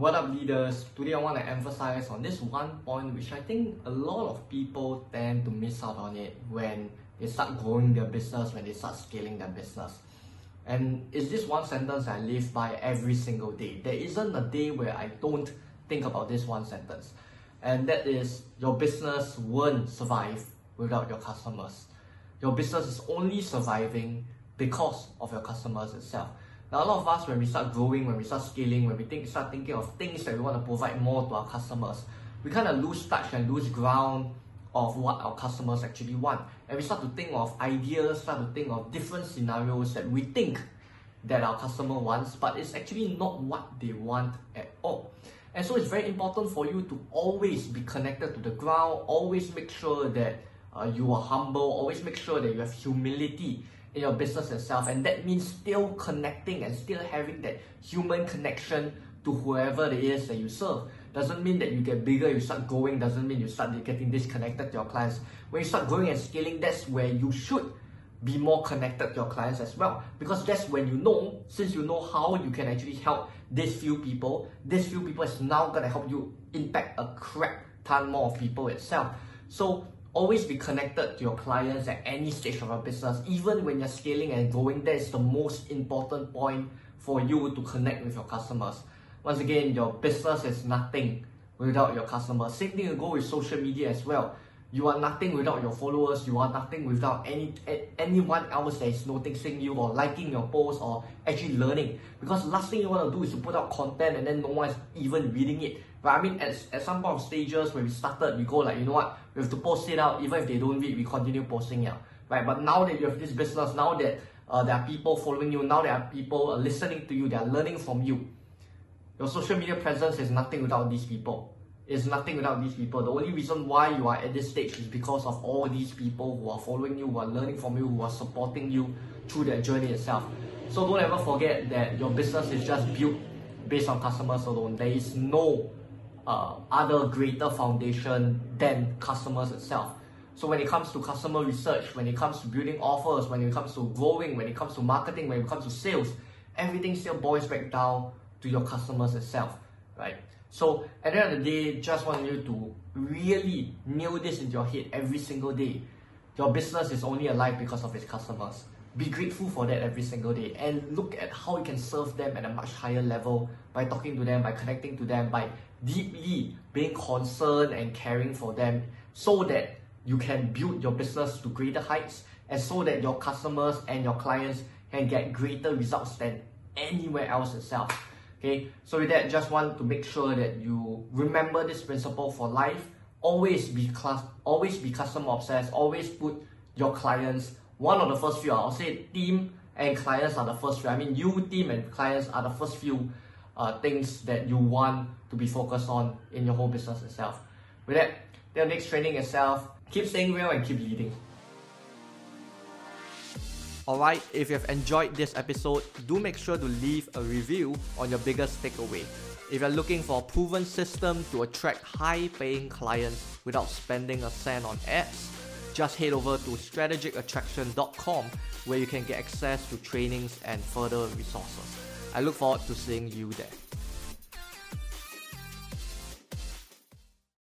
What up, leaders? Today I want to emphasize on this one point which I think a lot of people tend to miss out on it when they start growing their business, when they start scaling their business. And it's this one sentence I live by every single day. There isn't a day where I don't think about this one sentence. And that is, your business won't survive without your customers. Your business is only surviving because of your customers itself. Now, a lot of us, when we start growing, when we start scaling, when we start thinking of things that we want to provide more to our customers, we kind of lose touch and lose ground of what our customers actually want. And we start to think of ideas, start to think of different scenarios that we think that our customer wants, but it's actually not what they want at all. And so it's very important for you to always be connected to the ground, always make sure that you are humble, always make sure that you have humility in your business itself, and that means still connecting and still having that human connection to whoever it is that you serve. Doesn't mean that you get bigger, you start growing, doesn't mean you start getting disconnected to your clients. When you start growing and scaling, that's where you should be more connected to your clients as well, because that's when you know, since you know how you can actually help these few people is now going to help you impact a crap ton more of people itself. So always be connected to your clients at any stage of your business. Even when you're scaling and growing, that is the most important point for you to connect with your customers. Once again, your business is nothing without your customers. Same thing will go with social media as well. You are nothing without your followers. You are nothing without anyone else that is noticing you or liking your posts or actually learning. Because last thing you want to do is to put out content and then no one is even reading it. But I mean, at some point of stages when we started, we go like, you know what, we have to post it out. Even if they don't read, we continue posting it out, right? But now that you have this business, now that there are people following you, now there are people listening to you, they are learning from you. Your social media presence is nothing without these people. It's nothing without these people. The only reason why you are at this stage is because of all these people who are following you, who are learning from you, who are supporting you through that journey itself. So don't ever forget that your business is just built based on customers alone. There is no other greater foundation than customers itself. So when it comes to customer research, when it comes to building offers, when it comes to growing, when it comes to marketing, when it comes to sales, everything still boils back down to your customers itself, right? So at the end of the day, just want you to really nail this into your head every single day. Your business is only alive because of its customers. Be grateful for that every single day, and look at how you can serve them at a much higher level by talking to them, by connecting to them, by deeply being concerned and caring for them, so that you can build your business to greater heights, and so that your customers and your clients can get greater results than anywhere else itself. Okay, so with that, just want to make sure that you remember this principle for life. Always be customer obsessed. Always put your clients one of the first few. I'll say team and clients are the first few. I mean, you, team, and clients are the first few things that you want to be focused on in your whole business itself. With that, the next training itself. Keep staying real and keep leading. Alright, if you have enjoyed this episode, do make sure to leave a review on your biggest takeaway. If you're looking for a proven system to attract high-paying clients without spending a cent on ads, just head over to strategicattraction.com where you can get access to trainings and further resources. I look forward to seeing you there.